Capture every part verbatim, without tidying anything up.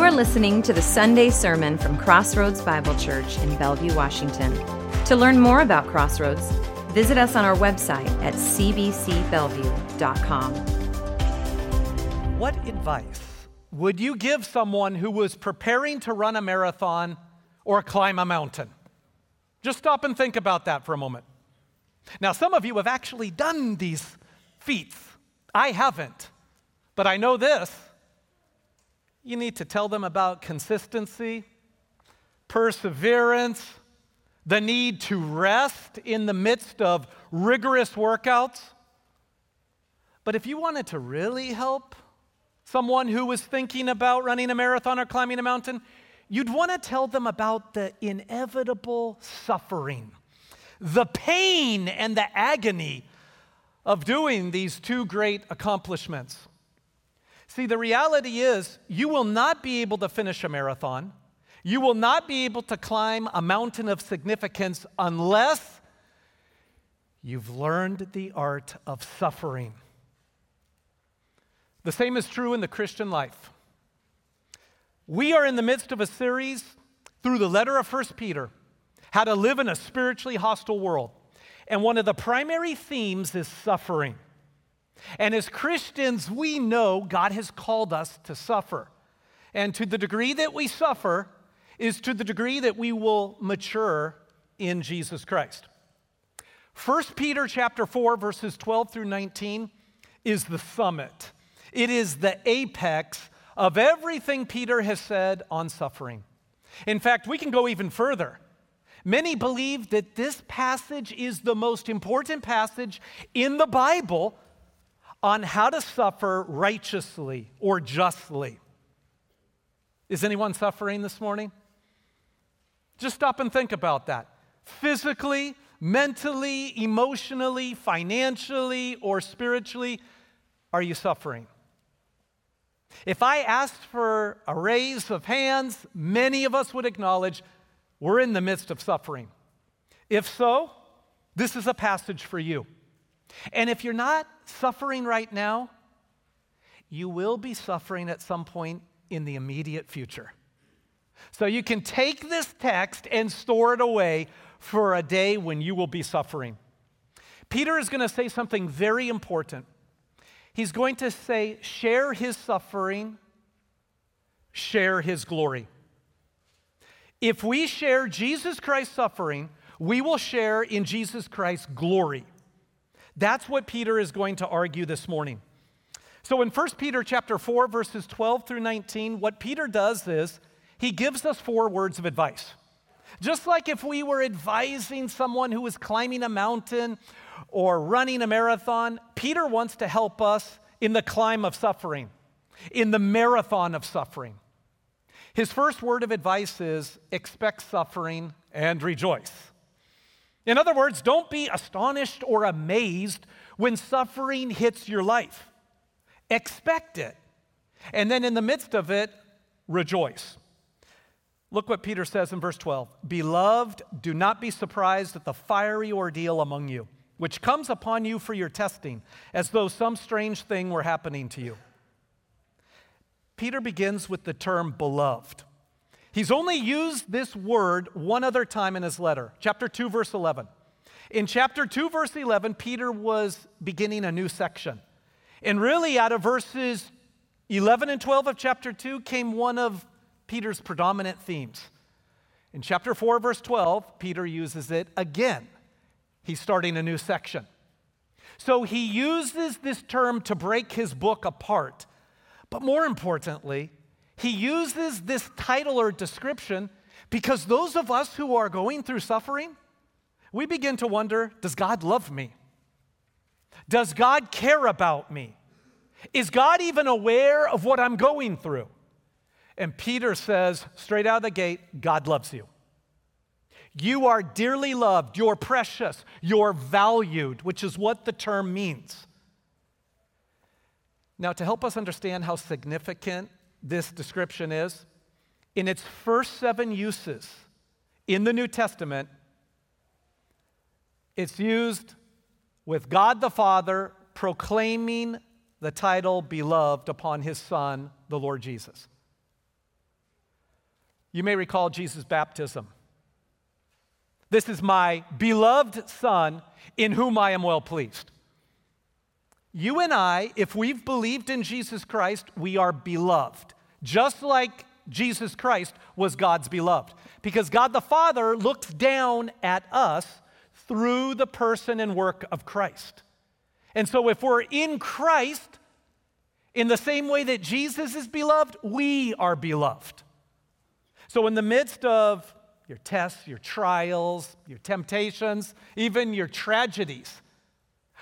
You are listening to the Sunday sermon from Crossroads Bible Church in Bellevue, Washington. To learn more about Crossroads, visit us on our website at c b c bellevue dot com. What advice would you give someone who was preparing to run a marathon or climb a mountain? Just stop and think about that for a moment. Now, some of you have actually done these feats. I haven't, but I know this. You need to tell them about consistency, perseverance, the need to rest in the midst of rigorous workouts. But if you wanted to really help someone who was thinking about running a marathon or climbing a mountain, you'd want to tell them about the inevitable suffering, the pain and the agony of doing these two great accomplishments. See, the reality is you will not be able to finish a marathon. You will not be able to climb a mountain of significance unless you've learned the art of suffering. The same is true in the Christian life. We are in the midst of a series through the letter of First Peter, how to live in a spiritually hostile world. And one of the primary themes is suffering. And as Christians, we know God has called us to suffer. And to the degree that we suffer is to the degree that we will mature in Jesus Christ. First Peter chapter four, verses twelve through nineteen is the summit. It is the apex of everything Peter has said on suffering. In fact, we can go even further. Many believe that this passage is the most important passage in the Bible on how to suffer righteously or justly. Is anyone suffering this morning? Just stop and think about that. Physically, mentally, emotionally, financially, or spiritually, are you suffering? If I asked for a raise of hands, many of us would acknowledge we're in the midst of suffering. If so, this is a passage for you. And if you're not suffering right now, you will be suffering at some point in the immediate future. So you can take this text and store it away for a day when you will be suffering. Peter is going to say something very important. He's going to say, share his suffering, share his glory. If we share Jesus Christ's suffering, we will share in Jesus Christ's glory. That's what Peter is going to argue this morning. So in First Peter chapter four, verses twelve through nineteen, what Peter does is he gives us four words of advice. Just like if we were advising someone who was climbing a mountain or running a marathon, Peter wants to help us in the climb of suffering, in the marathon of suffering. His first word of advice is expect suffering and rejoice. In other words, don't be astonished or amazed when suffering hits your life. Expect it. And then in the midst of it, rejoice. Look what Peter says in verse twelve. Beloved, do not be surprised at the fiery ordeal among you, which comes upon you for your testing, as though some strange thing were happening to you. Peter begins with the term beloved. He's only used this word one other time in his letter, chapter two, verse eleven. In chapter two, verse eleven, Peter was beginning a new section. And really, out of verses eleven and twelve of chapter two came one of Peter's predominant themes. In chapter four, verse twelve, Peter uses it again. He's starting a new section. So he uses this term to break his book apart. But more importantly, he uses this title or description because those of us who are going through suffering, we begin to wonder, does God love me? Does God care about me? Is God even aware of what I'm going through? And Peter says, straight out of the gate, God loves you. You are dearly loved, you're precious, you're valued, which is what the term means. Now, to help us understand how significant this description is, in its first seven uses in the New Testament, it's used with God the Father proclaiming the title beloved upon his Son, the Lord Jesus. You may recall Jesus' baptism. This is my beloved Son in whom I am well pleased. You and I, if we've believed in Jesus Christ, we are beloved. Just like Jesus Christ was God's beloved. Because God the Father looked down at us through the person and work of Christ. And so if we're in Christ, in the same way that Jesus is beloved, we are beloved. So in the midst of your tests, your trials, your temptations, even your tragedies,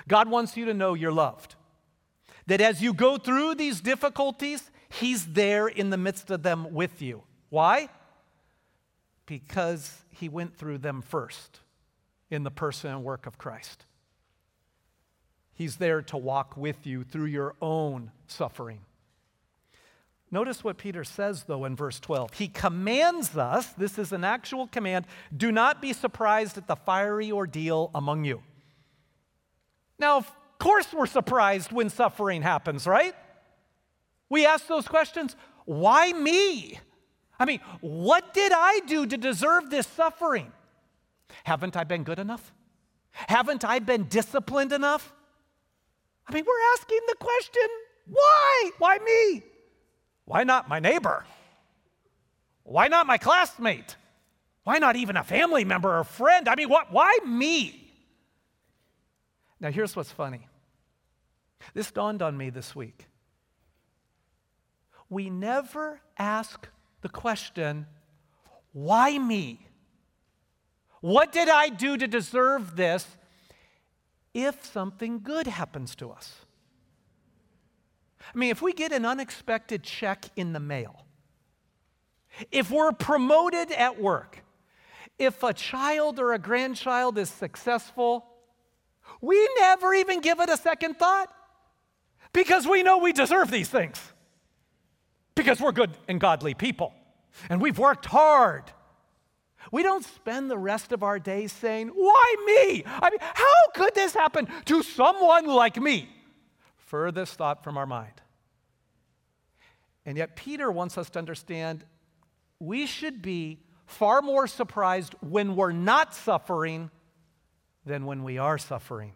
God wants you to know you're loved. That as you go through these difficulties, He's there in the midst of them with you. Why? Because He went through them first in the person and work of Christ. He's there to walk with you through your own suffering. Notice what Peter says, though, in verse twelve. He commands us, this is an actual command, do not be surprised at the fiery ordeal among you. Now, of course we're surprised when suffering happens, right? We ask those questions, why me? I mean, what did I do to deserve this suffering? Haven't I been good enough? Haven't I been disciplined enough? I mean, we're asking the question, why? Why me? Why not my neighbor? Why not my classmate? Why not even a family member or friend? I mean, what? Why me? Now, here's what's funny. This dawned on me this week. We never ask the question, why me? What did I do to deserve this if something good happens to us? I mean, if we get an unexpected check in the mail, if we're promoted at work, if a child or a grandchild is successful, we never even give it a second thought because we know we deserve these things. Because we're good and godly people, and we've worked hard. We don't spend the rest of our days saying, why me? I mean, how could this happen to someone like me? Furthest thought from our mind. And yet Peter wants us to understand we should be far more surprised when we're not suffering than when we are suffering.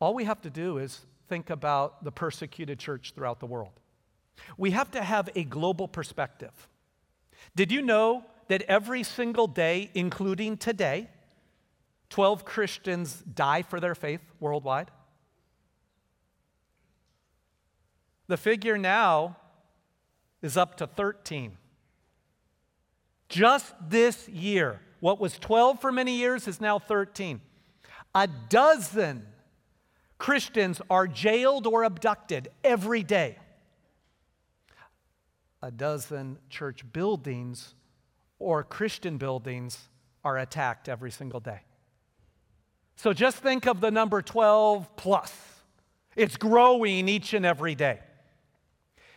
All we have to do is think about the persecuted church throughout the world. We have to have a global perspective. Did you know that every single day, including today, twelve Christians die for their faith worldwide? The figure now is up to thirteen. Just this year, what was twelve for many years is now thirteen. A dozen Christians are jailed or abducted every day. A dozen church buildings or Christian buildings are attacked every single day. So just think of the number twelve plus. It's growing each and every day.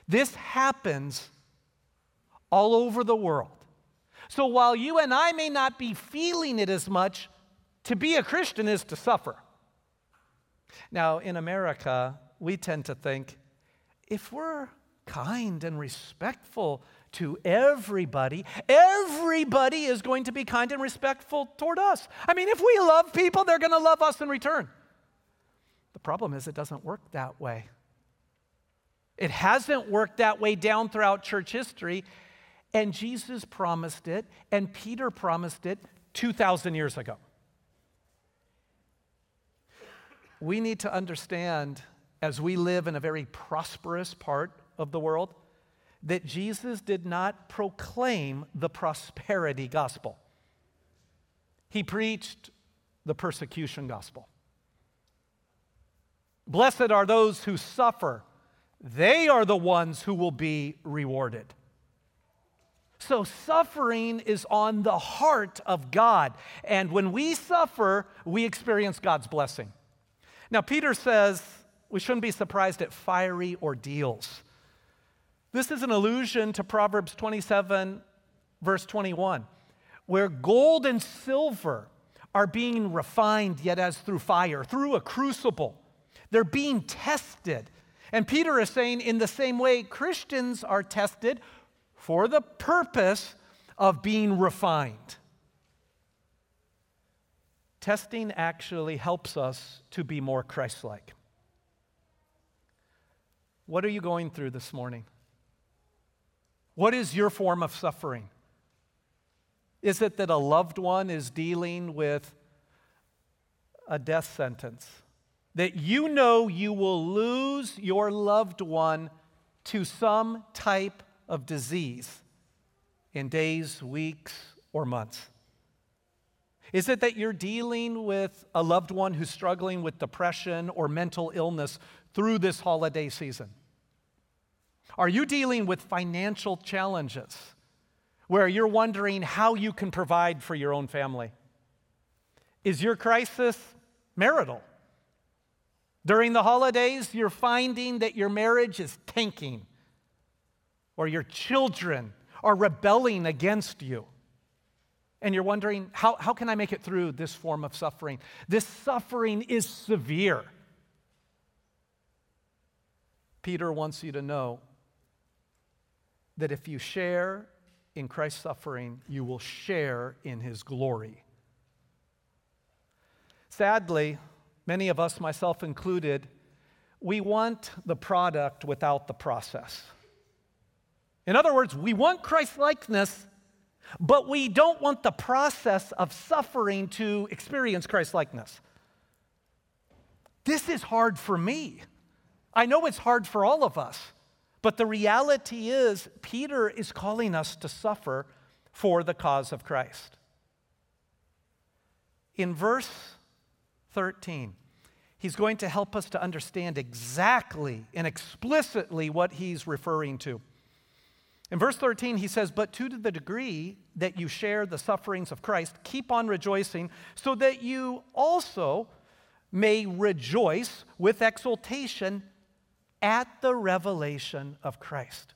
This happens all over the world. So while you and I may not be feeling it as much, to be a Christian is to suffer. Now, in America, we tend to think, if we're kind and respectful to everybody, everybody is going to be kind and respectful toward us. I mean, if we love people, they're going to love us in return. The problem is it doesn't work that way. It hasn't worked that way down throughout church history, and Jesus promised it, and Peter promised it two thousand years ago. We need to understand, as we live in a very prosperous part of the world, that Jesus did not proclaim the prosperity gospel. He preached the persecution gospel. Blessed are those who suffer. They are the ones who will be rewarded. So suffering is on the heart of God. And when we suffer, we experience God's blessing. Now, Peter says we shouldn't be surprised at fiery ordeals. This is an allusion to Proverbs twenty-seven, verse twenty-one, where gold and silver are being refined, yet as through fire, through a crucible. They're being tested. And Peter is saying, in the same way, Christians are tested for the purpose of being refined. Testing actually helps us to be more Christ-like. What are you going through this morning? What is your form of suffering? Is it that a loved one is dealing with a death sentence? That you know you will lose your loved one to some type of disease in days, weeks, or months? Is it that you're dealing with a loved one who's struggling with depression or mental illness through this holiday season? Are you dealing with financial challenges where you're wondering how you can provide for your own family? Is your crisis marital? During the holidays, you're finding that your marriage is tanking, or your children are rebelling against you, and you're wondering, how, how can I make it through this form of suffering? This suffering is severe. Peter wants you to know that if you share in Christ's suffering, you will share in his glory. Sadly, many of us, myself included, we want the product without the process. In other words, we want Christ-likeness, but we don't want the process of suffering to experience Christ-likeness. This is hard for me. I know it's hard for all of us, but the reality is Peter is calling us to suffer for the cause of Christ. In verse thirteen, he's going to help us to understand exactly and explicitly what he's referring to. In verse thirteen, he says, "But to the degree that you share the sufferings of Christ, keep on rejoicing, so that you also may rejoice with exultation at the revelation of Christ."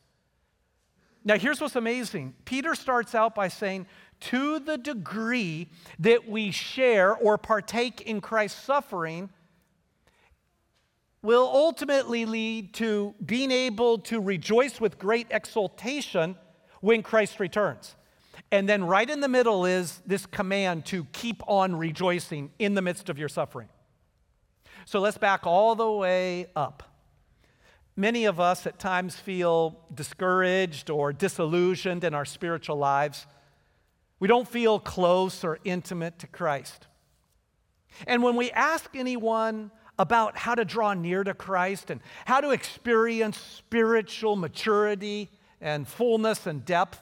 Now, here's what's amazing. Peter starts out by saying, to the degree that we share or partake in Christ's suffering will ultimately lead to being able to rejoice with great exultation when Christ returns. And then right in the middle is this command to keep on rejoicing in the midst of your suffering. So let's back all the way up. Many of us at times feel discouraged or disillusioned in our spiritual lives. We don't feel close or intimate to Christ. And when we ask anyone about how to draw near to Christ and how to experience spiritual maturity and fullness and depth,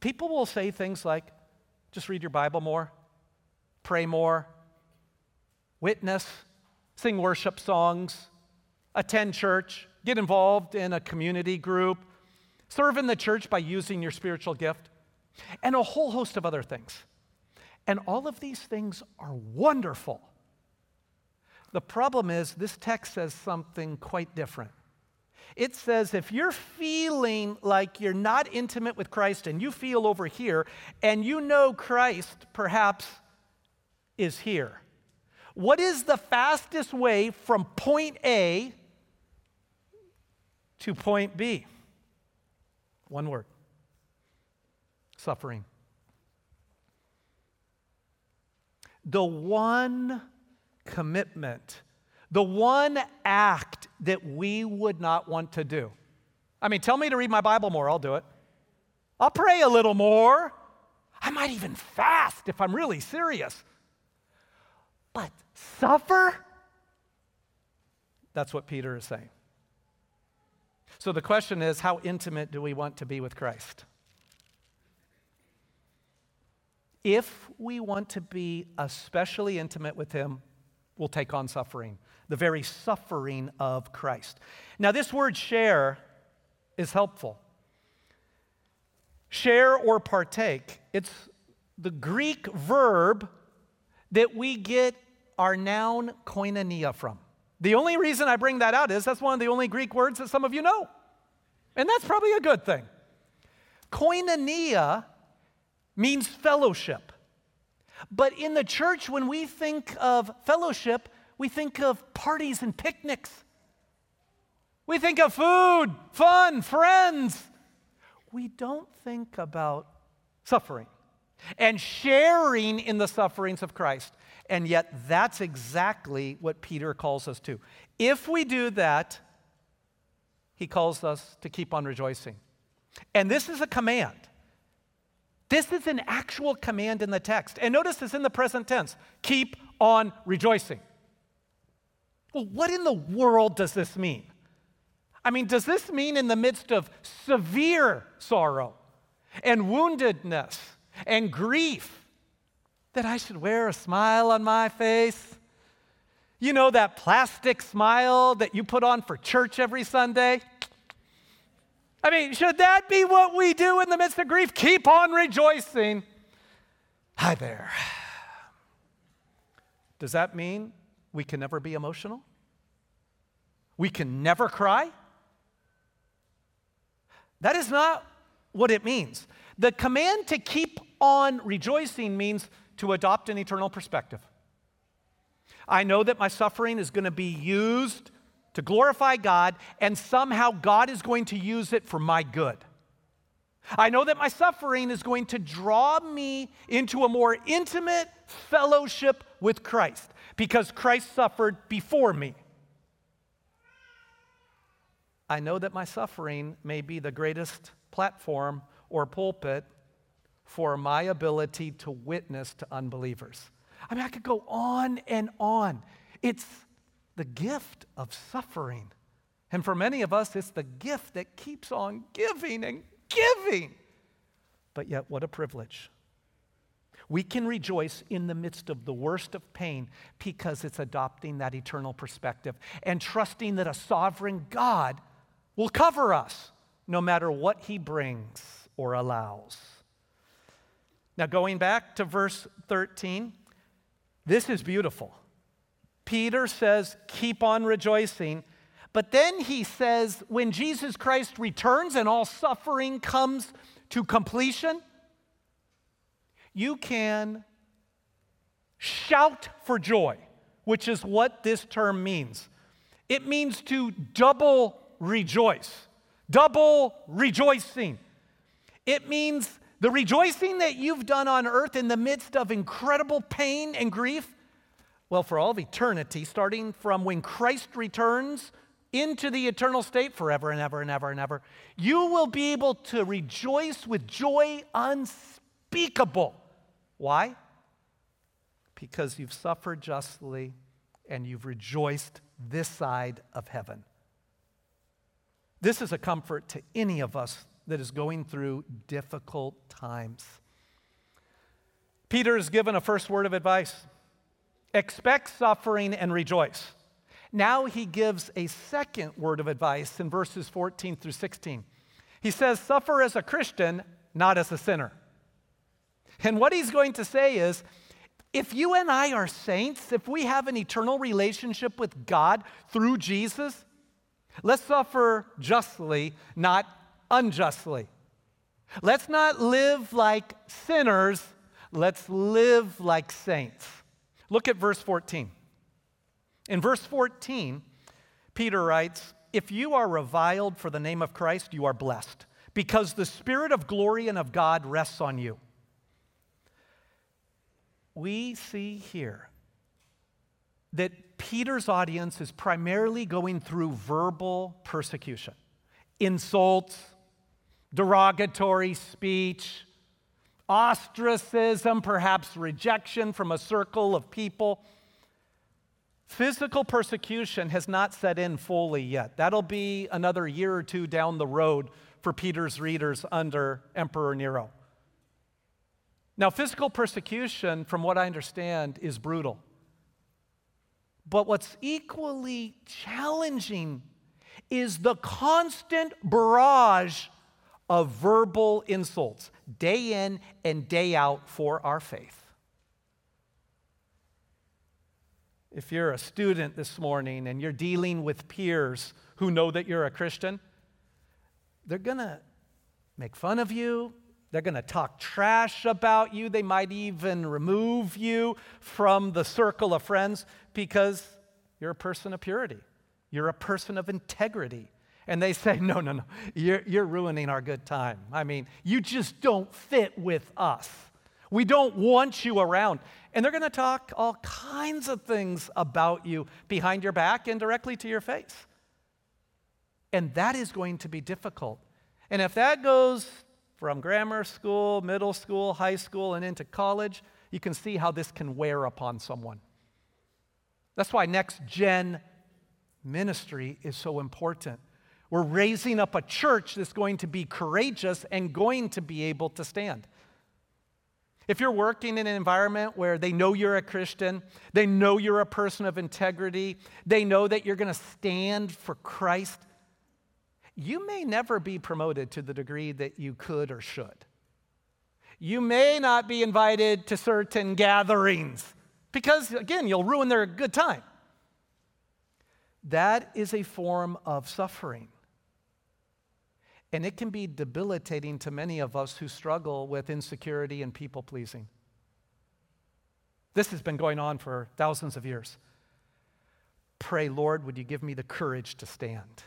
people will say things like, just read your Bible more, pray more, witness, sing worship songs, attend church, get involved in a community group, serve in the church by using your spiritual gift, and a whole host of other things. And all of these things are wonderful. The problem is this text says something quite different. It says if you're feeling like you're not intimate with Christ and you feel over here, and you know Christ perhaps is here, what is the fastest way from point A to point B? One word. Suffering. The one commitment, the one act that we would not want to do. I mean, tell me to read my Bible more, I'll do it. I'll pray a little more. I might even fast if I'm really serious. But suffer? That's what Peter is saying. So the question is, how intimate do we want to be with Christ? If we want to be especially intimate with him, we'll take on suffering, the very suffering of Christ. Now, this word share is helpful. Share or partake, it's the Greek verb that we get our noun koinonia from. The only reason I bring that out is that's one of the only Greek words that some of you know. And that's probably a good thing. Koinonia means fellowship. But in the church, when we think of fellowship, we think of parties and picnics. We think of food, fun, friends. We don't think about suffering and sharing in the sufferings of Christ. And yet that's exactly what Peter calls us to. If we do that, he calls us to keep on rejoicing. And this is a command. This is an actual command in the text. And notice it's in the present tense. Keep on rejoicing. Well, what in the world does this mean? I mean, does this mean in the midst of severe sorrow and woundedness and grief that I should wear a smile on my face? You know, that plastic smile that you put on for church every Sunday? I mean, should that be what we do in the midst of grief? Keep on rejoicing. Hi there. Does that mean we can never be emotional? We can never cry? That is not what it means. The command to keep on rejoicing means to adopt an eternal perspective. I know that my suffering is going to be used to glorify God, and somehow God is going to use it for my good. I know that my suffering is going to draw me into a more intimate fellowship with Christ because Christ suffered before me. I know that my suffering may be the greatest platform or pulpit for my ability to witness to unbelievers. I mean, I could go on and on. It's the gift of suffering. And for many of us, it's the gift that keeps on giving and giving. But yet, what a privilege. We can rejoice in the midst of the worst of pain because it's adopting that eternal perspective and trusting that a sovereign God will cover us no matter what he brings or allows. Now, going back to verse thirteen, this is beautiful. Peter says, keep on rejoicing. But then he says, when Jesus Christ returns and all suffering comes to completion, you can shout for joy, which is what this term means. It means to double rejoice, double rejoicing. It means the rejoicing that you've done on earth in the midst of incredible pain and grief, well, for all of eternity, starting from when Christ returns into the eternal state forever and ever and ever and ever, you will be able to rejoice with joy unspeakable. Why? Because you've suffered justly and you've rejoiced this side of heaven. This is a comfort to any of us that is going through difficult times. Peter is given a first word of advice. Expect suffering and rejoice. Now he gives a second word of advice in verses fourteen through sixteen. He says, suffer as a Christian, not as a sinner. And what he's going to say is, if you and I are saints, if we have an eternal relationship with God through Jesus, let's suffer justly, not unjustly. Let's not live like sinners, let's live like saints. Look at verse fourteen. In verse fourteen, Peter writes, if you are reviled for the name of Christ, you are blessed, because the Spirit of glory and of God rests on you. We see here that Peter's audience is primarily going through verbal persecution, insults, derogatory speech, ostracism, perhaps rejection from a circle of people. Physical persecution has not set in fully yet. That'll be another year or two down the road for Peter's readers under Emperor Nero. Now, physical persecution, from what I understand, is brutal. But what's equally challenging is the constant barrage of verbal insults, day in and day out for our faith. If you're a student this morning and you're dealing with peers who know that you're a Christian, they're going to make fun of you. They're going to talk trash about you. They might even remove you from the circle of friends because you're a person of purity. You're a person of integrity. And they say, no, no, no, you're, you're ruining our good time. I mean, you just don't fit with us. We don't want you around. And they're going to talk all kinds of things about you behind your back and directly to your face. And that is going to be difficult. And if that goes from grammar school, middle school, high school, and into college, you can see how this can wear upon someone. That's why next-gen ministry is so important. We're raising up a church that's going to be courageous and going to be able to stand. If you're working in an environment where they know you're a Christian, they know you're a person of integrity, they know that you're going to stand for Christ, you may never be promoted to the degree that you could or should. You may not be invited to certain gatherings because, again, you'll ruin their good time. That is a form of suffering. And it can be debilitating to many of us who struggle with insecurity and people-pleasing. This has been going on for thousands of years. Pray, Lord, would you give me the courage to stand?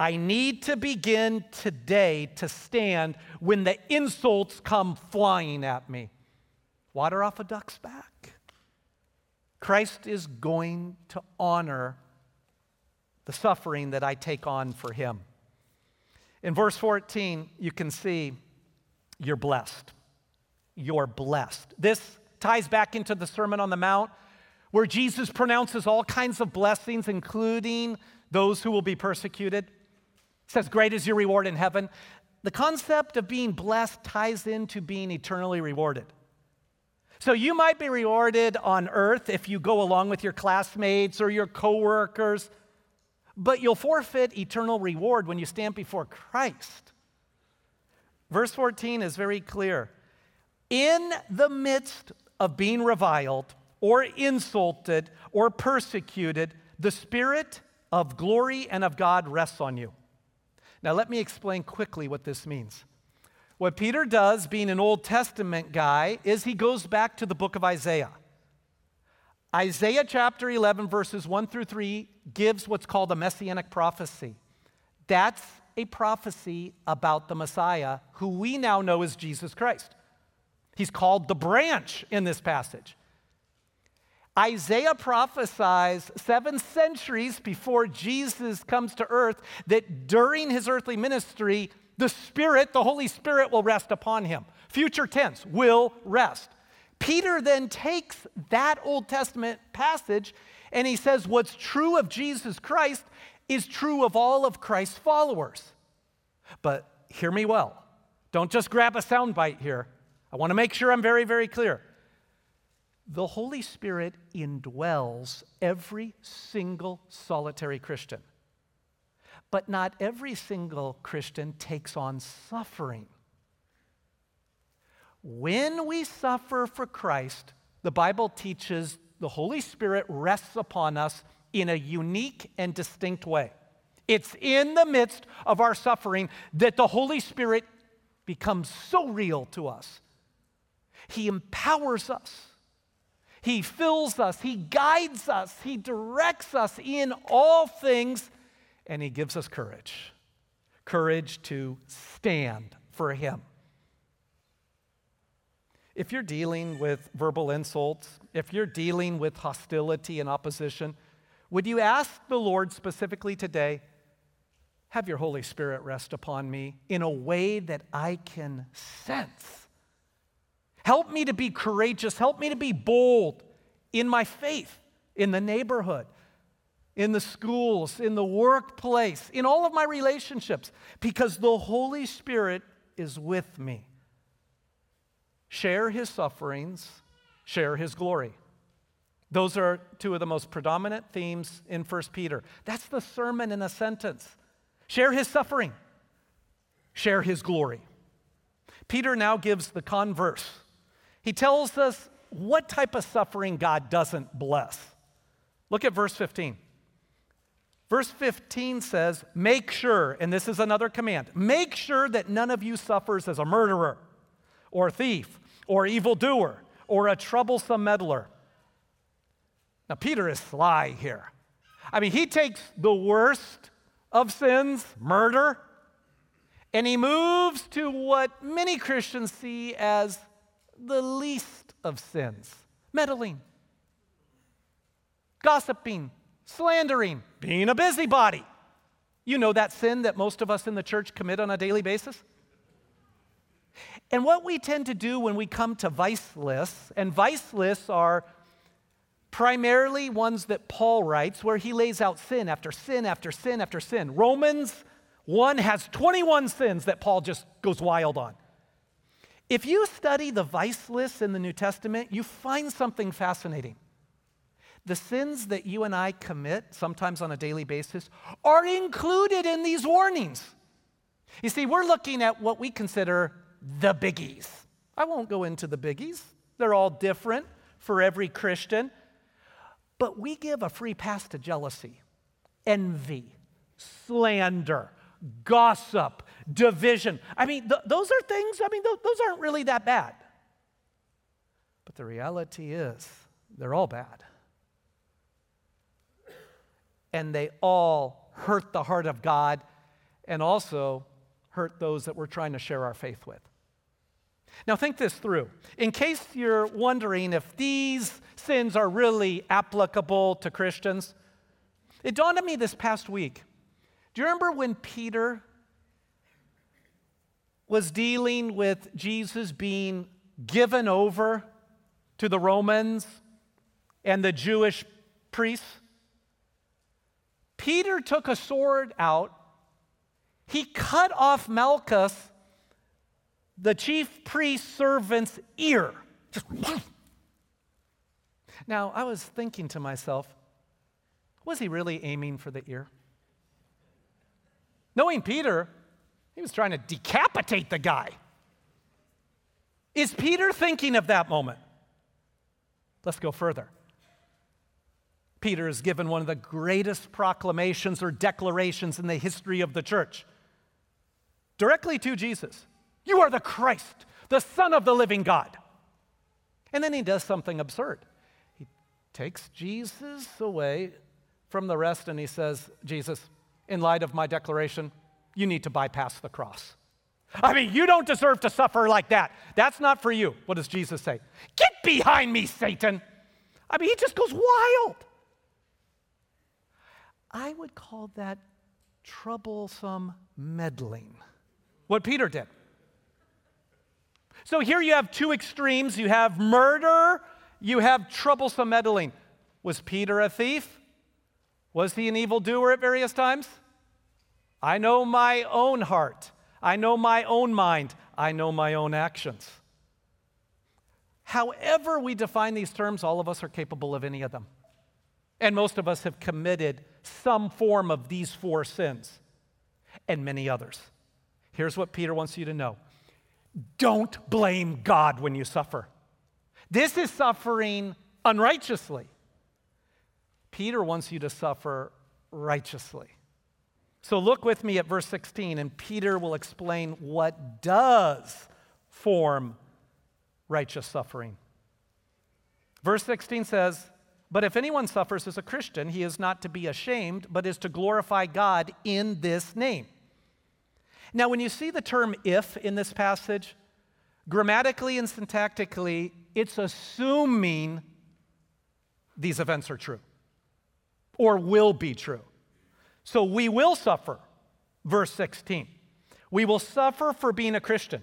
I need to begin today to stand when the insults come flying at me. Water off a duck's back. Christ is going to honor the suffering that I take on for him. In verse fourteen, you can see you're blessed. You're blessed. This ties back into the Sermon on the Mount, where Jesus pronounces all kinds of blessings, including those who will be persecuted. It says, great is your reward in heaven. The concept of being blessed ties into being eternally rewarded. So you might be rewarded on earth if you go along with your classmates or your coworkers, but you'll forfeit eternal reward when you stand before Christ. Verse fourteen is very clear. In the midst of being reviled or insulted or persecuted, the Spirit of glory and of God rests on you. Now let me explain quickly what this means. What Peter does, being an Old Testament guy, is he goes back to the book of Isaiah. Isaiah chapter eleven, verses one through three, gives what's called a messianic prophecy. That's a prophecy about the Messiah, who we now know as Jesus Christ. He's called the branch in this passage. Isaiah prophesies seven centuries before Jesus comes to earth that during his earthly ministry, the Spirit, the Holy Spirit, will rest upon him. Future tense, will rest. Peter then takes that Old Testament passage and he says what's true of Jesus Christ is true of all of Christ's followers. But hear me well. Don't just grab a soundbite here. I want to make sure I'm very, very clear. The Holy Spirit indwells every single solitary Christian. But not every single Christian takes on suffering. When we suffer for Christ, the Bible teaches the Holy Spirit rests upon us in a unique and distinct way. It's in the midst of our suffering that the Holy Spirit becomes so real to us. He empowers us. He fills us. He guides us. He directs us in all things, and he gives us courage. Courage to stand for him. If you're dealing with verbal insults, if you're dealing with hostility and opposition, would you ask the Lord specifically today, have your Holy Spirit rest upon me in a way that I can sense? Help me to be courageous. Help me to be bold in my faith, in the neighborhood, in the schools, in the workplace, in all of my relationships, because the Holy Spirit is with me. Share his sufferings, share his glory. Those are two of the most predominant themes in First Peter. That's the sermon in a sentence. Share his suffering, share his glory. Peter now gives the converse. He tells us what type of suffering God doesn't bless. Look at verse fifteen. Verse fifteen says, make sure, and this is another command, make sure that none of you suffers as a murderer, or thief, or evildoer, or a troublesome meddler. Now, Peter is sly here. I mean, he takes the worst of sins, murder, and he moves to what many Christians see as the least of sins, meddling, gossiping, slandering, being a busybody. You know that sin that most of us in the church commit on a daily basis? And what we tend to do when we come to vice lists, and vice lists are primarily ones that Paul writes where he lays out sin after sin after sin after sin. Romans one has twenty-one sins that Paul just goes wild on. If you study the vice lists in the New Testament, you find something fascinating. The sins that you and I commit, sometimes on a daily basis, are included in these warnings. You see, we're looking at what we consider the biggies. I won't go into the biggies. They're all different for every Christian. But we give a free pass to jealousy, envy, slander, gossip, division. I mean, th- those are things, I mean, th- those aren't really that bad. But the reality is, they're all bad. And they all hurt the heart of God and also hurt those that we're trying to share our faith with. Now think this through. In case you're wondering if these sins are really applicable to Christians, it dawned on me this past week. Do you remember when Peter was dealing with Jesus being given over to the Romans and the Jewish priests? Peter took a sword out. He cut off Malchus, the chief priest's servant's ear. Just now, I was thinking to myself, was he really aiming for the ear? Knowing Peter, he was trying to decapitate the guy. Is Peter thinking of that moment? Let's go further. Peter is given one of the greatest proclamations or declarations in the history of the church. Directly to Jesus. You are the Christ, the Son of the living God. And then he does something absurd. He takes Jesus away from the rest and he says, Jesus, in light of my declaration, you need to bypass the cross. I mean, you don't deserve to suffer like that. That's not for you. What does Jesus say? Get behind me, Satan. I mean, he just goes wild. I would call that troublesome meddling, what Peter did. So here you have two extremes. You have murder, you have troublesome meddling. Was Peter a thief? Was he an evildoer at various times? I know my own heart. I know my own mind. I know my own actions. However we define these terms, all of us are capable of any of them. And most of us have committed some form of these four sins and many others. Here's what Peter wants you to know. Don't blame God when you suffer. This is suffering unrighteously. Peter wants you to suffer righteously. So look with me at verse sixteen, and Peter will explain what does form righteous suffering. Verse sixteen says, but if anyone suffers as a Christian, he is not to be ashamed, but is to glorify God in this name. Now, when you see the term if in this passage, grammatically and syntactically, it's assuming these events are true or will be true. So we will suffer, verse sixteen. We will suffer for being a Christian.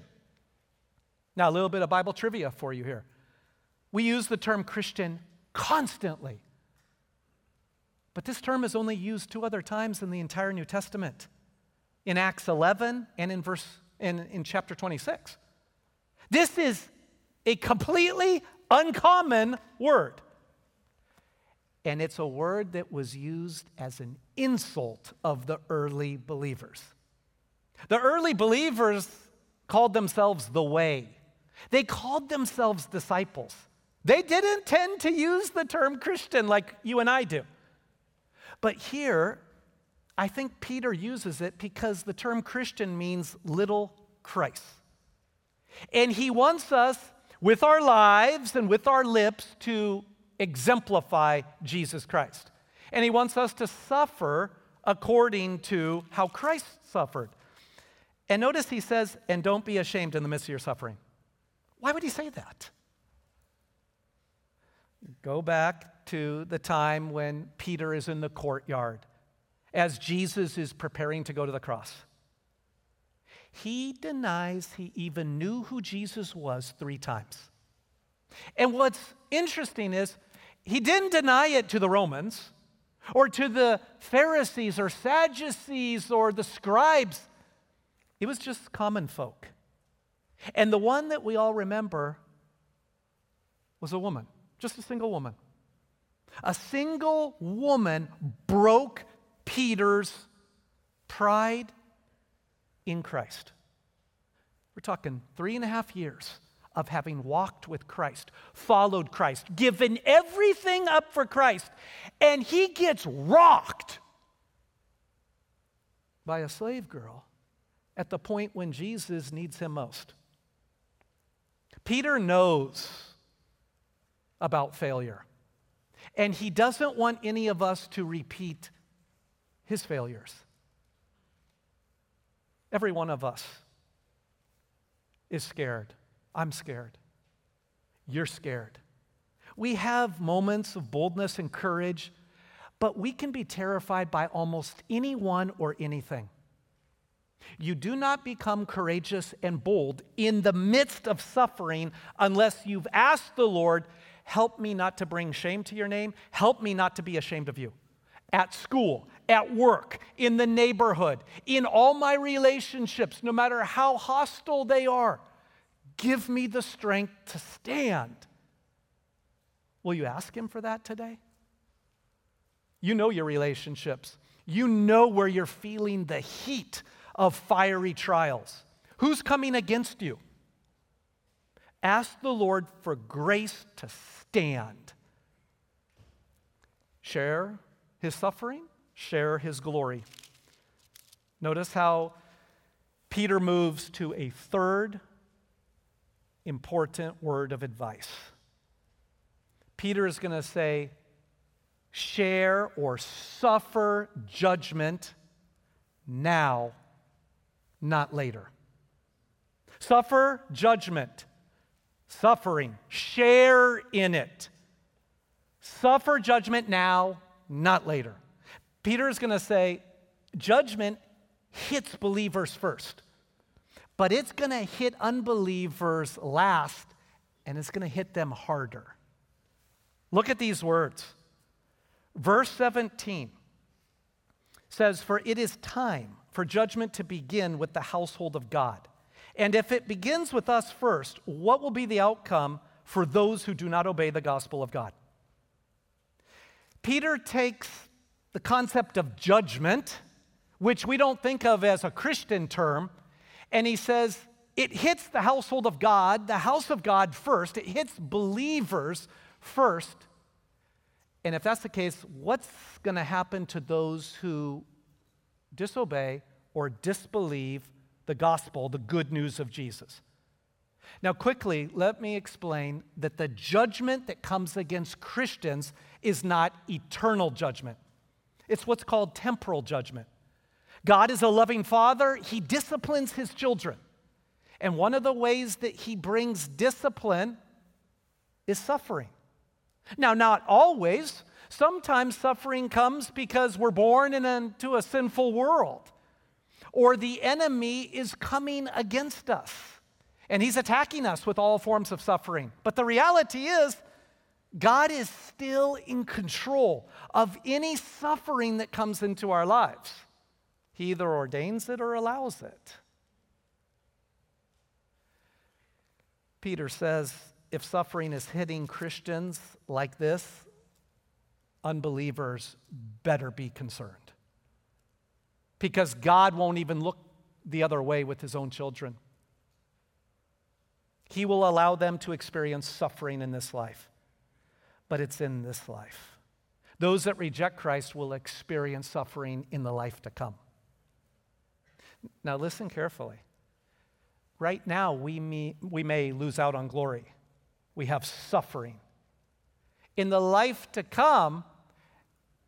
Now, a little bit of Bible trivia for you here. We use the term Christian constantly. But this term is only used two other times in the entire New Testament, in Acts eleven and in verse in, in chapter twenty-six. This is a completely uncommon word. And it's a word that was used as an insult of the early believers. The early believers called themselves the Way. They called themselves disciples. They didn't tend to use the term Christian like you and I do. But here, I think Peter uses it because the term Christian means little Christ. And he wants us, with our lives and with our lips, to exemplify Jesus Christ. And he wants us to suffer according to how Christ suffered. And notice he says, and don't be ashamed in the midst of your suffering. Why would he say that? Go back to the time when Peter is in the courtyard as Jesus is preparing to go to the cross. He denies he even knew who Jesus was three times. And what's interesting is he didn't deny it to the Romans or to the Pharisees or Sadducees or the scribes. It was just common folk. And the one that we all remember was a woman, just a single woman. A single woman broke Peter's pride in Christ. We're talking three and a half years of having walked with Christ, followed Christ, given everything up for Christ, and he gets rocked by a slave girl at the point when Jesus needs him most. Peter knows about failure, and he doesn't want any of us to repeat his failures. Every one of us is scared. I'm scared. You're scared. We have moments of boldness and courage, but we can be terrified by almost anyone or anything. You do not become courageous and bold in the midst of suffering unless you've asked the Lord, help me not to bring shame to your name. Help me not to be ashamed of you. At school, at work, in the neighborhood, in all my relationships, no matter how hostile they are, give me the strength to stand. Will you ask him for that today? You know your relationships. You know where you're feeling the heat of fiery trials. Who's coming against you? Ask the Lord for grace to stand. Share his suffering, share his glory. Notice how Peter moves to a third important word of advice. Peter is going to say, share or suffer judgment now, not later. Suffer judgment, suffering, share in it. Suffer judgment now, not later. Peter is going to say, judgment hits believers first, but it's going to hit unbelievers last, and it's going to hit them harder. Look at these words. Verse seventeen says, for it is time for judgment to begin with the household of God. And if it begins with us first, what will be the outcome for those who do not obey the gospel of God? Peter takes the concept of judgment, which we don't think of as a Christian term, and he says it hits the household of God, the house of God first. It hits believers first. And if that's the case, what's going to happen to those who disobey or disbelieve the gospel, the good news of Jesus? Now, quickly, let me explain that the judgment that comes against Christians is not eternal judgment. It's what's called temporal judgment. God is a loving father. He disciplines his children. And one of the ways that he brings discipline is suffering. Now, not always. Sometimes suffering comes because we're born into a sinful world, or the enemy is coming against us, and he's attacking us with all forms of suffering. But the reality is, God is still in control of any suffering that comes into our lives. He either ordains it or allows it. Peter says, if suffering is hitting Christians like this, unbelievers better be concerned, because God won't even look the other way with his own children. He will allow them to experience suffering in this life, but it's in this life. Those that reject Christ will experience suffering in the life to come. Now listen carefully. Right now, we may, we may lose out on glory. We have suffering. In the life to come,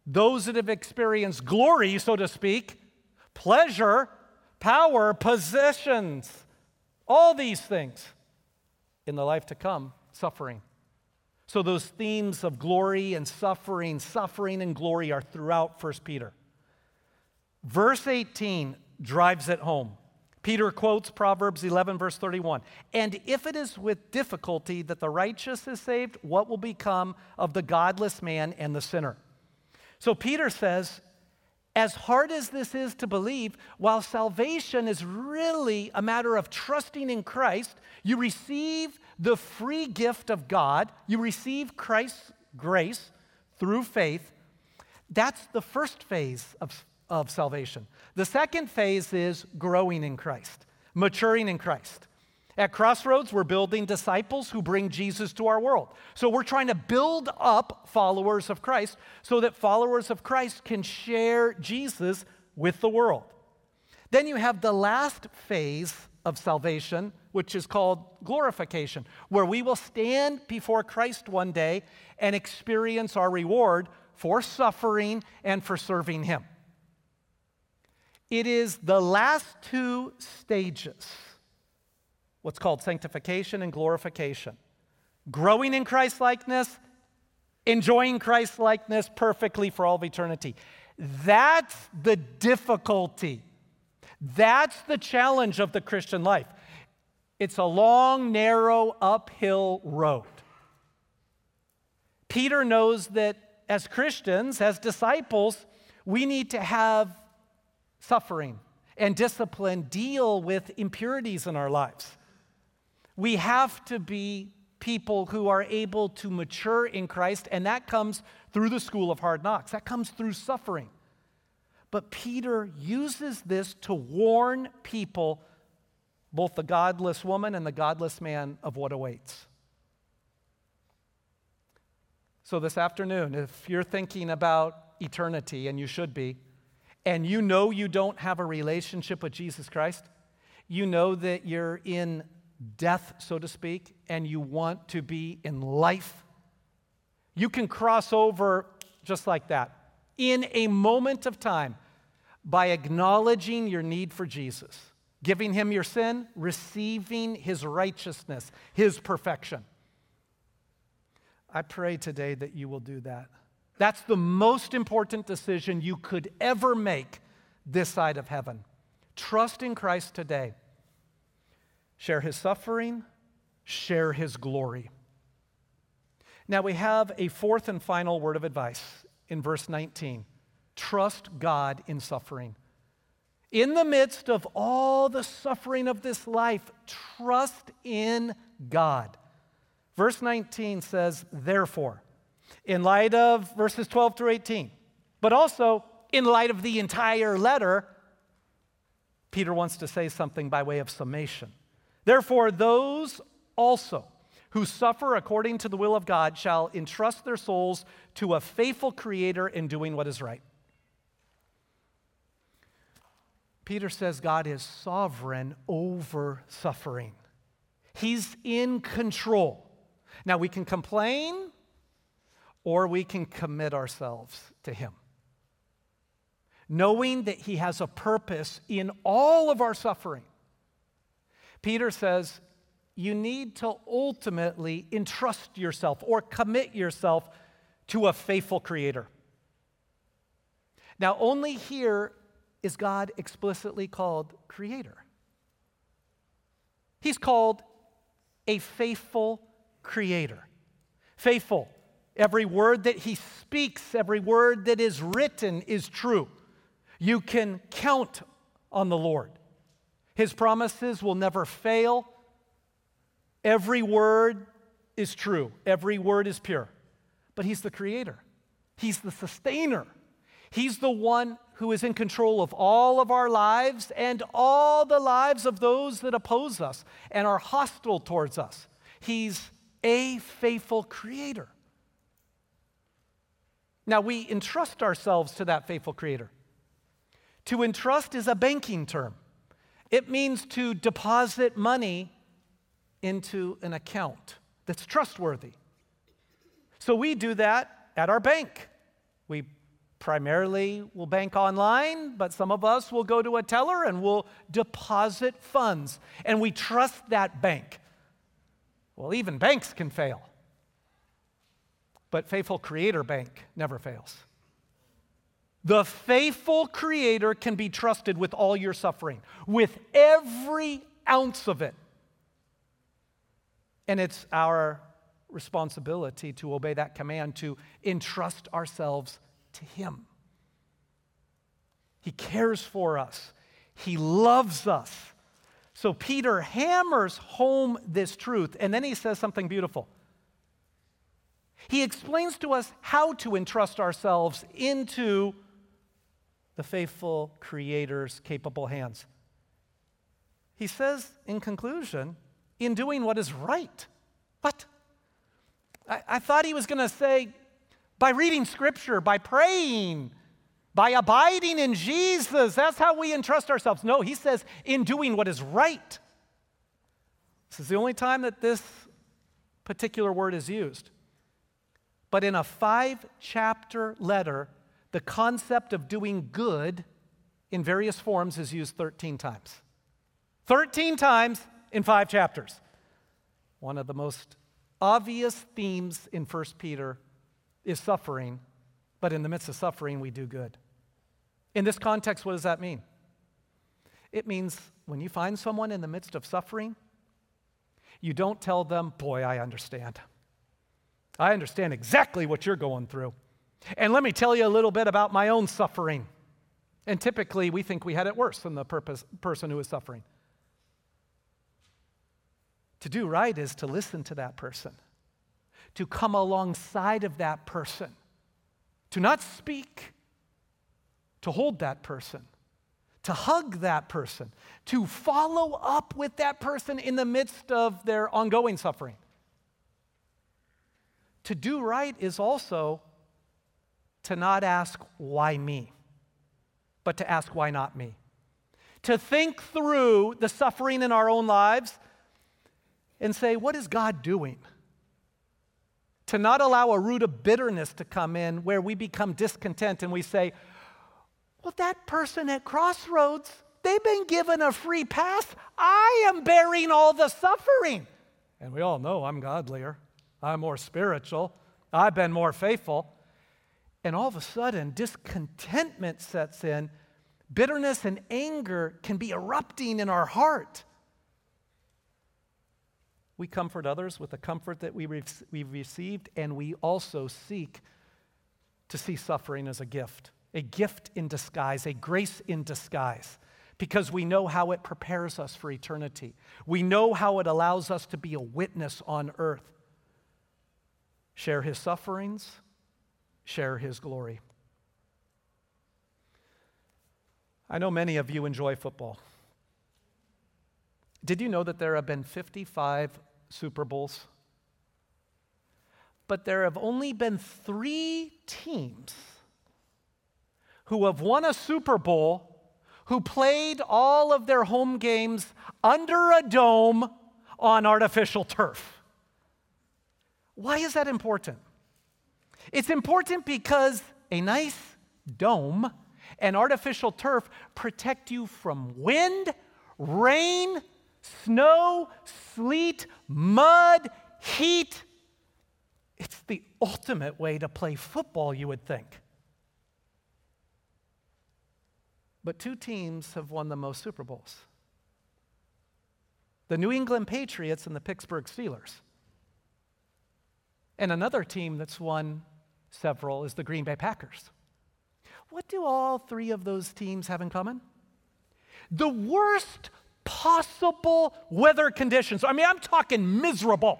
those that have experienced glory, so to speak, pleasure, power, possessions, all these things in the life to come, suffering. So those themes of glory and suffering, suffering and glory are throughout First Peter. Verse eighteen drives it home. Peter quotes Proverbs eleven, verse thirty-one. And if it is with difficulty that the righteous is saved, what will become of the godless man and the sinner? So Peter says, as hard as this is to believe, while salvation is really a matter of trusting in Christ, you receive the free gift of God. You receive Christ's grace through faith. That's the first phase of, of salvation. The second phase is growing in Christ, maturing in Christ. At Crossroads, we're building disciples who bring Jesus to our world. So we're trying to build up followers of Christ so that followers of Christ can share Jesus with the world. Then you have the last phase of salvation, which is called glorification, where we will stand before Christ one day and experience our reward for suffering and for serving Him. It is the last two stages, what's called sanctification and glorification. Growing in Christ-likeness, enjoying Christ-likeness perfectly for all of eternity. That's the difficulty. That's the challenge of the Christian life. It's a long, narrow, uphill road. Peter knows that as Christians, as disciples, we need to have suffering and discipline, deal with impurities in our lives. We have to be people who are able to mature in Christ, and that comes through the school of hard knocks. That comes through suffering. But Peter uses this to warn people, both the godless woman and the godless man, of what awaits. So this afternoon, if you're thinking about eternity, and you should be, and you know you don't have a relationship with Jesus Christ, you know that you're in death, so to speak, and you want to be in life, you can cross over just like that in a moment of time by acknowledging your need for Jesus, giving Him your sin, receiving His righteousness, His perfection. I pray today that you will do that. That's the most important decision you could ever make this side of heaven. Trust in Christ today. Share His suffering, share His glory. Now we have a fourth and final word of advice in verse nineteen. Trust God in suffering. In the midst of all the suffering of this life, trust in God. Verse nineteen says, therefore, in light of verses twelve through eighteen, but also in light of the entire letter, Peter wants to say something by way of summation. Therefore, those also who suffer according to the will of God shall entrust their souls to a faithful Creator in doing what is right. Peter says God is sovereign over suffering. He's in control. Now, we can complain or we can commit ourselves to Him, knowing that He has a purpose in all of our suffering. Peter says, you need to ultimately entrust yourself or commit yourself to a faithful Creator. Now, only here is God explicitly called Creator. He's called a faithful Creator. Faithful. Every word that He speaks, every word that is written is true. You can count on the Lord. His promises will never fail. Every word is true. Every word is pure. But He's the Creator. He's the sustainer. He's the one who is in control of all of our lives and all the lives of those that oppose us and are hostile towards us. He's a faithful Creator. Now, we entrust ourselves to that faithful Creator. To entrust is a banking term. It means to deposit money into an account that's trustworthy. So we do that at our bank. We primarily will bank online, but some of us will go to a teller and we'll deposit funds, and we trust that bank. Well, even banks can fail. But faithful Creator Bank never fails. The faithful Creator can be trusted with all your suffering, with every ounce of it. And it's our responsibility to obey that command, to entrust ourselves to Him. He cares for us. He loves us. So Peter hammers home this truth, and then he says something beautiful. He explains to us how to entrust ourselves into the faithful Creator's capable hands. He says, in conclusion, in doing what is right. What? I, I thought he was going to say, by reading Scripture, by praying, by abiding in Jesus, that's how we entrust ourselves. No, he says, in doing what is right. This is the only time that this particular word is used. But in a five-chapter letter, the concept of doing good in various forms is used thirteen times. thirteen times in five chapters. One of the most obvious themes in First Peter is suffering, but in the midst of suffering, we do good. In this context, what does that mean? It means when you find someone in the midst of suffering, you don't tell them, boy, I understand. I understand exactly what you're going through. And let me tell you a little bit about my own suffering. And typically, we think we had it worse than the purpose, person who is suffering. To do right is to listen to that person, to come alongside of that person, to not speak, to hold that person, to hug that person, to follow up with that person in the midst of their ongoing suffering. To do right is also to not ask, why me? But to ask, why not me? To think through the suffering in our own lives and say, what is God doing? To not allow a root of bitterness to come in where we become discontent and we say, well, that person at Crossroads, they've been given a free pass. I am bearing all the suffering. And we all know I'm godlier. I'm more spiritual. I've been more faithful. And all of a sudden, discontentment sets in. Bitterness and anger can be erupting in our heart. We comfort others with the comfort that we re- we've received, and we also seek to see suffering as a gift, a gift in disguise, a grace in disguise, because we know how it prepares us for eternity. We know how it allows us to be a witness on earth. Share His sufferings, share His glory. I know many of you enjoy football. Did you know that there have been fifty-five Super Bowls? But there have only been three teams who have won a Super Bowl, who played all of their home games under a dome on artificial turf. Why is that important? It's important because a nice dome and artificial turf protect you from wind, rain, snow, sleet, mud, heat. It's the ultimate way to play football, you would think. But two teams have won the most Super Bowls. The New England Patriots and the Pittsburgh Steelers. And another team that's won several is the Green Bay Packers. What do all three of those teams have in common? The worst possible weather conditions. I mean, I'm talking miserable,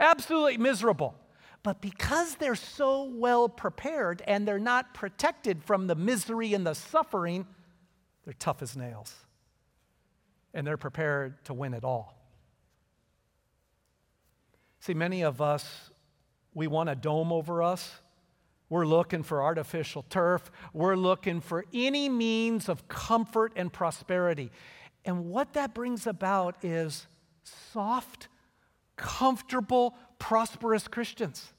absolutely miserable. But because they're so well prepared and they're not protected from the misery and the suffering, they're tough as nails. And they're prepared to win it all. See, many of us, we want a dome over us. We're looking for artificial turf. We're looking for any means of comfort and prosperity. And what that brings about is soft, comfortable, prosperous Christians.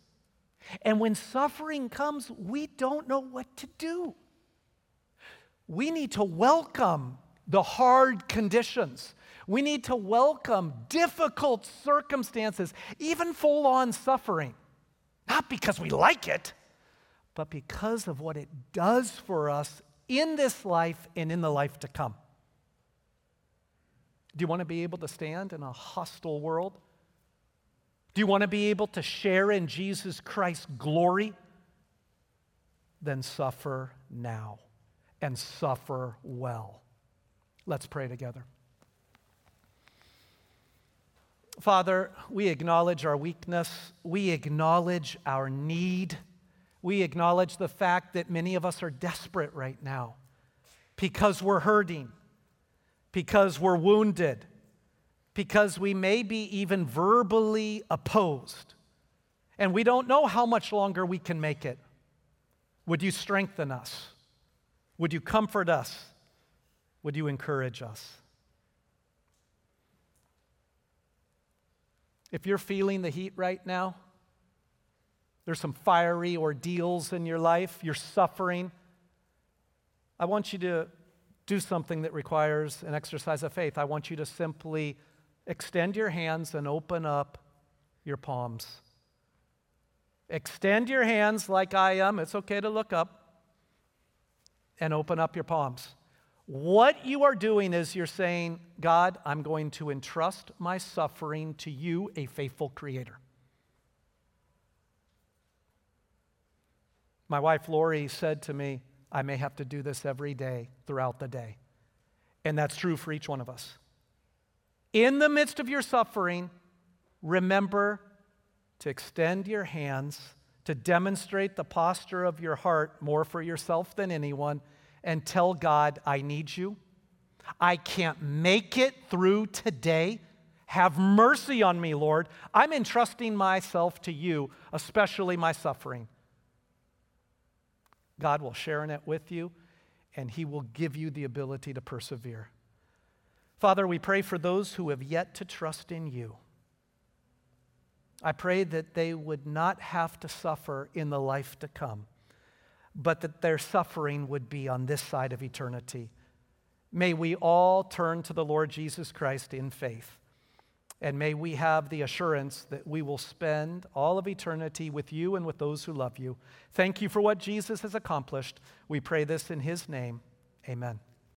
And when suffering comes, we don't know what to do. We need to welcome the hard conditions. We need to welcome difficult circumstances, even full-on suffering. Not because we like it, but because of what it does for us in this life and in the life to come. Do you want to be able to stand in a hostile world? Do you want to be able to share in Jesus Christ's glory? Then suffer now and suffer well. Let's pray together. Father, we acknowledge our weakness. We acknowledge our need. We acknowledge the fact that many of us are desperate right now because we're hurting, because we're wounded, because we may be even verbally opposed, and we don't know how much longer we can make it. Would you strengthen us? Would you comfort us? Would you encourage us? If you're feeling the heat right now, there's some fiery ordeals in your life, you're suffering, I want you to do something that requires an exercise of faith. I want you to simply extend your hands and open up your palms. Extend your hands like I am. It's okay to look up and open up your palms. What you are doing is you're saying, God, I'm going to entrust my suffering to you, a faithful creator. My wife, Lori, said to me, I may have to do this every day throughout the day. And that's true for each one of us. In the midst of your suffering, remember to extend your hands, to demonstrate the posture of your heart more for yourself than anyone, and tell God, I need you. I can't make it through today. Have mercy on me, Lord. I'm entrusting myself to you, especially my suffering. God will share in it with you, and he will give you the ability to persevere. Father, we pray for those who have yet to trust in you. I pray that they would not have to suffer in the life to come, but that their suffering would be on this side of eternity. May we all turn to the Lord Jesus Christ in faith, and may we have the assurance that we will spend all of eternity with you and with those who love you. Thank you for what Jesus has accomplished. We pray this in his name. Amen.